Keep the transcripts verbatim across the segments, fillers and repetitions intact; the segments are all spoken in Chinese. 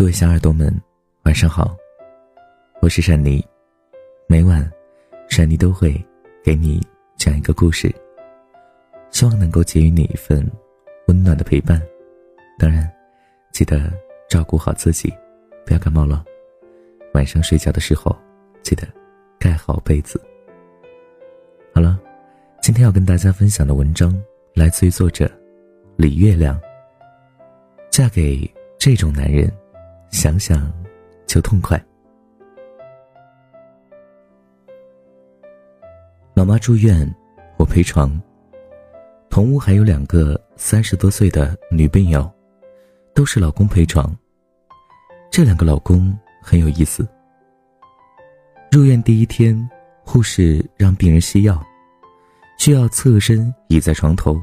各位小耳朵们，晚上好，我是珊妮。每晚珊妮都会给你讲一个故事，希望能够给予你一份温暖的陪伴。当然记得照顾好自己，不要感冒了。晚上睡觉的时候记得盖好被子。好了，今天要跟大家分享的文章来自于作者李月亮。嫁给这种男人，想想就痛快。老妈住院，我陪床，同屋还有两个三十多岁的女病友，都是老公陪床。这两个老公很有意思。入院第一天，护士让病人吸药，需要侧身倚在床头，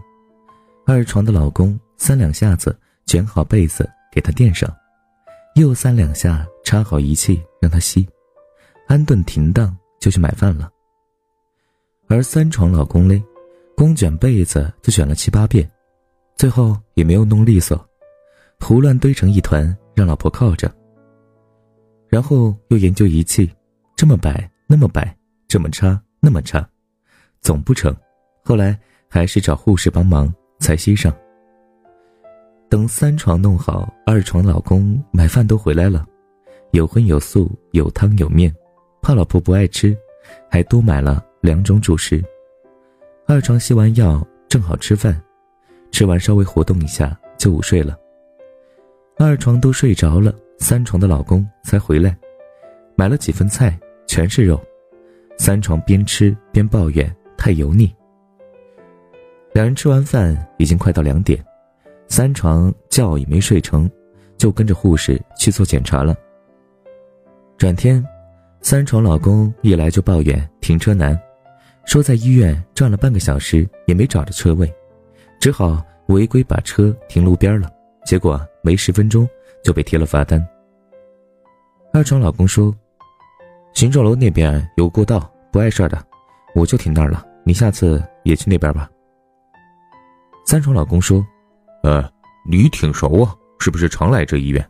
二床的老公三两下子卷好被子给他垫上，又三两下插好仪器让他吸，安顿停当就去买饭了。而三床老公嘞，光卷被子就卷了七八遍，最后也没有弄利索，胡乱堆成一团让老婆靠着，然后又研究仪器，这么摆那么摆，这么插那么插，总不成，后来还是找护士帮忙才吸上。等三床弄好，二床老公买饭都回来了，有荤有素，有汤有面，怕老婆不爱吃，还多买了两种主食。二床吸完药正好吃饭，吃完稍微活动一下就午睡了。二床都睡着了，三床的老公才回来，买了几份菜，全是肉。三床边吃边抱怨太油腻。两人吃完饭已经快到两点，三床觉也没睡成，就跟着护士去做检查了。转天三床老公一来就抱怨停车难，说在医院转了半个小时也没找着车位，只好违规把车停路边了，结果没十分钟就被贴了罚单。二床老公说，巡照楼那边有过道，不碍事儿的，我就停那儿了，你下次也去那边吧。三床老公说，呃，你挺熟啊，是不是常来这医院？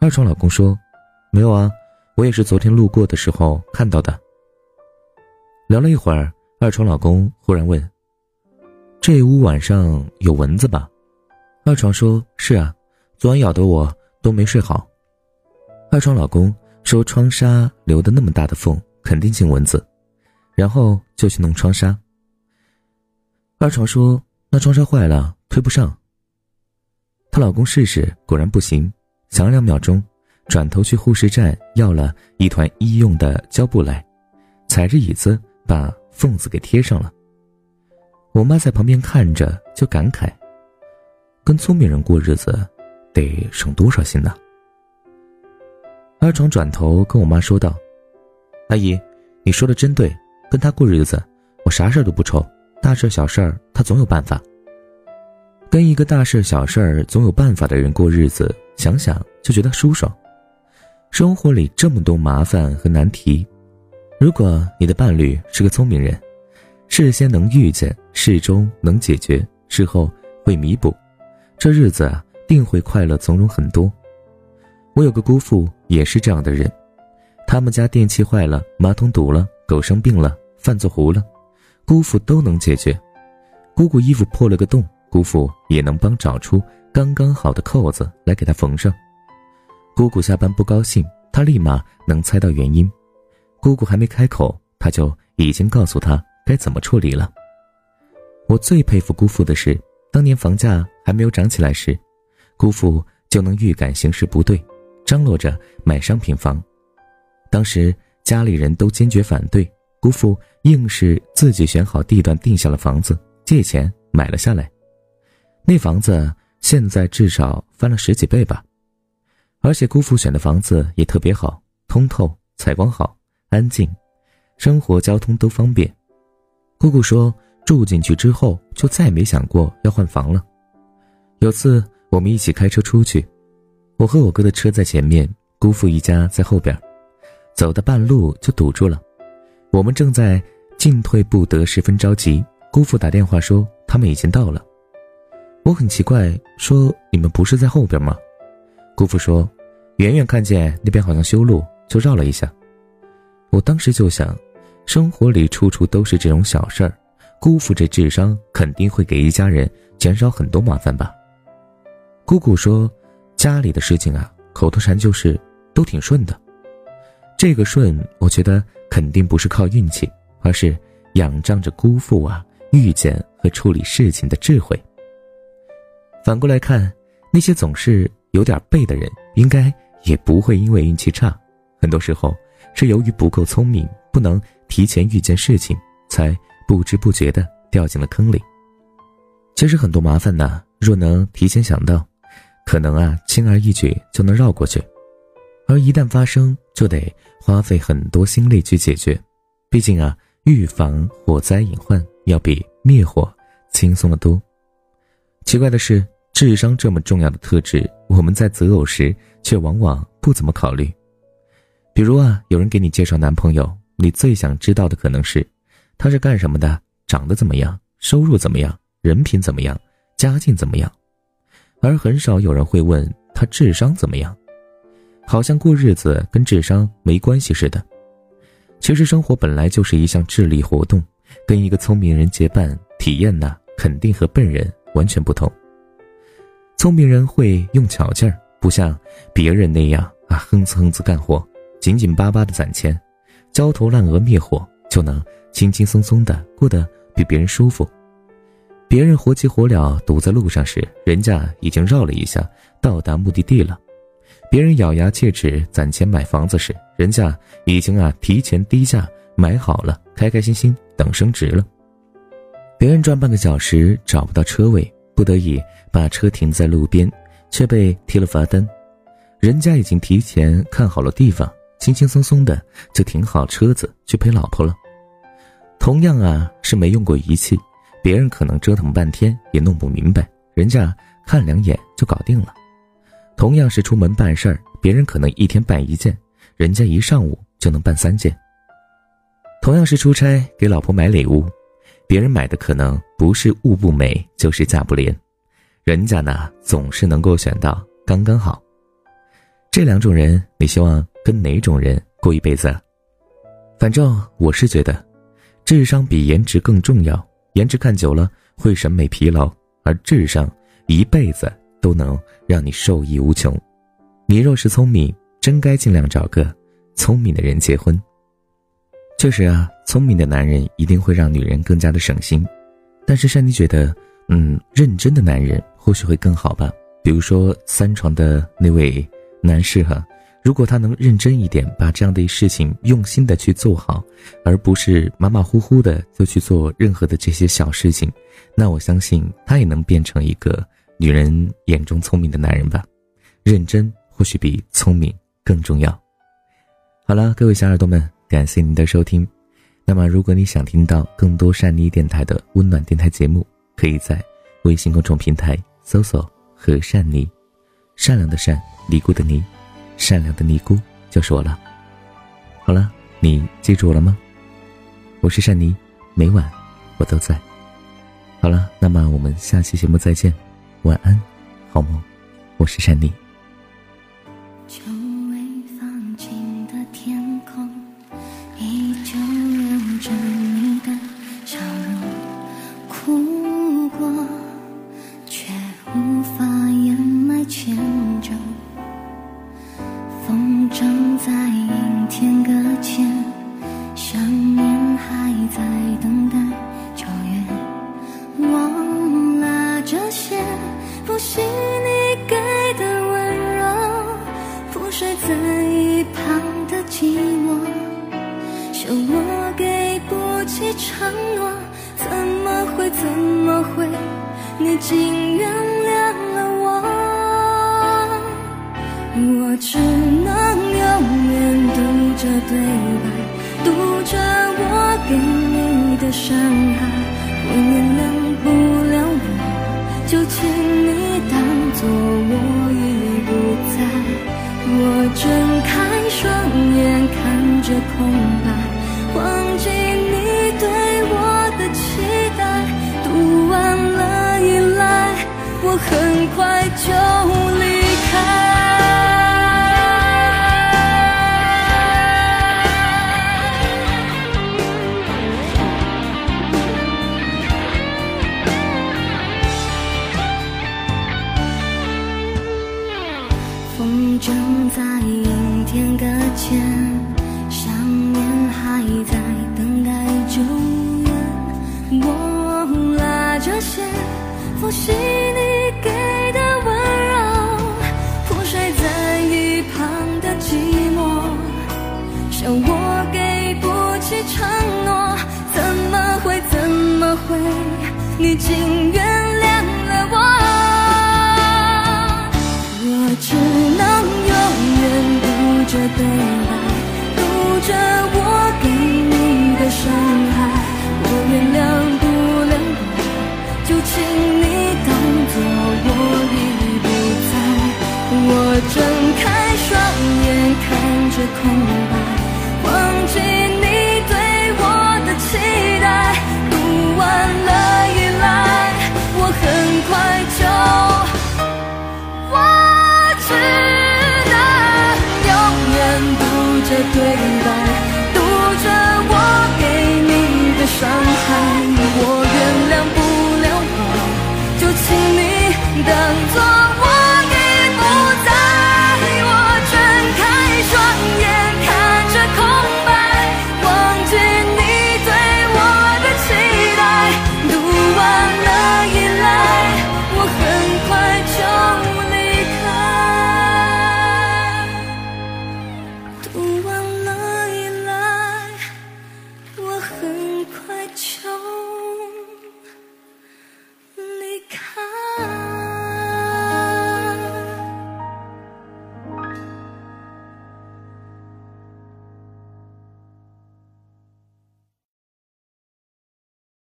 二床老公说，没有啊，我也是昨天路过的时候看到的。聊了一会儿，二床老公忽然问，这屋晚上有蚊子吧？二床说，是啊，昨晚咬得我都没睡好。二床老公说，窗纱留的那么大的缝，肯定进蚊子，然后就去弄窗纱。二床说，那窗纱坏了推不上。她老公试试果然不行，想了两秒钟，转头去护士站要了一团医用的胶布来，踩着椅子把缝子给贴上了。我妈在旁边看着就感慨，跟聪明人过日子得省多少心呢？二床转头跟我妈说道，阿姨，你说的真对，跟她过日子我啥事儿都不愁，大事小事儿他总有办法。跟一个大事小事儿总有办法的人过日子，想想就觉得舒爽。生活里这么多麻烦和难题，如果你的伴侣是个聪明人，事先能预见，事中能解决，事后会弥补，这日子啊，定会快乐从容很多。我有个姑父也是这样的人，他们家电器坏了，马桶堵了，狗生病了，饭做糊了，姑父都能解决。姑姑衣服破了个洞，姑父也能帮找出刚刚好的扣子来给他缝上。姑姑下班不高兴，他立马能猜到原因，姑姑还没开口，他就已经告诉他该怎么处理了。我最佩服姑父的是，当年房价还没有涨起来时，姑父就能预感形势不对，张罗着买商品房。当时家里人都坚决反对，姑父硬是自己选好地段，定下了房子，借钱买了下来。那房子现在至少翻了十几倍吧，而且姑父选的房子也特别好，通透，采光好，安静，生活交通都方便。姑姑说，住进去之后就再没想过要换房了。有次我们一起开车出去，我和我哥的车在前面，姑父一家在后边，走到半路就堵住了。我们正在进退不得，十分着急，姑父打电话说他们已经到了。我很奇怪，说你们不是在后边吗？姑父说，远远看见那边好像修路，就绕了一下。我当时就想，生活里处处都是这种小事儿，姑父这智商肯定会给一家人减少很多麻烦吧。姑姑说，家里的事情啊，口头禅就是都挺顺的。这个顺，我觉得肯定不是靠运气，而是仰仗着姑父啊预见和处理事情的智慧。反过来看，那些总是有点背的人，应该也不会因为运气差，很多时候是由于不够聪明，不能提前预见事情，才不知不觉地掉进了坑里。其实很多麻烦呢，若能提前想到，可能啊轻而易举就能绕过去，而一旦发生，就得花费很多心力去解决。毕竟啊，预防火灾隐患要比灭火轻松得多。奇怪的是，智商这么重要的特质，我们在择偶时却往往不怎么考虑。比如啊，有人给你介绍男朋友，你最想知道的可能是他是干什么的，长得怎么样，收入怎么样，人品怎么样，家境怎么样，而很少有人会问他智商怎么样，好像过日子跟智商没关系似的。其实生活本来就是一项智力活动，跟一个聪明人结伴体验呢、啊，肯定和笨人完全不同。聪明人会用巧劲儿，不像别人那样啊哼哧哼哧干活，紧紧巴巴的攒钱，焦头烂额灭火，就能轻轻松松的过得比别人舒服。别人火急火燎堵在路上时，人家已经绕了一下到达目的地了。别人咬牙切齿攒钱买房子时，人家已经啊提前低价买好了，开开心心等升值了。别人转半个小时找不到车位，不得已把车停在路边，却被贴了罚单。人家已经提前看好了地方，轻轻松松的就停好车子去陪老婆了。同样啊，是没用过仪器，别人可能折腾半天也弄不明白，人家看两眼就搞定了。同样是出门办事儿，别人可能一天办一件，人家一上午就能办三件。同样是出差给老婆买礼物，别人买的可能不是物不美就是价不廉，人家呢总是能够选到刚刚好。这两种人，你希望跟哪种人过一辈子啊？反正我是觉得智商比颜值更重要，颜值看久了会审美疲劳，而智商一辈子都能让你受益无穷。你若是聪明，真该尽量找个聪明的人结婚。确实啊，聪明的男人一定会让女人更加的省心，但是珊妮觉得嗯，认真的男人或许会更好吧。比如说三床的那位男士哈、啊，如果他能认真一点，把这样的一事情用心的去做好，而不是马马虎虎的就去做任何的这些小事情，那我相信他也能变成一个女人眼中聪明的男人吧。认真或许比聪明更重要。好了，各位小耳朵们，感谢您的收听。那么如果你想听到更多善妮电台的温暖电台节目，可以在微信公众平台搜索和善妮，善良的善，尼姑的尼，善良的尼姑就是我了。好了，你记住我了吗？我是善妮，每晚我都在。好了，那么我们下期节目再见，晚安好梦，我是善妮。不是你给的温柔，不是在一旁的寂寞，是我给不起承诺，怎么会怎么会，你竟原谅了我。我只能永远读着对白，读着我给你的伤害，我原谅不了我，就请你当作我已不在。我睁开双眼看着空白，忘记你对我的期待，读完了依赖，我很快就离开。去承诺，怎么会怎么会，你竟原谅了我。我只能永远读着对白，读着我给你的伤害。我原谅不了你，就请你当作我已不在。我睁开双眼看着空。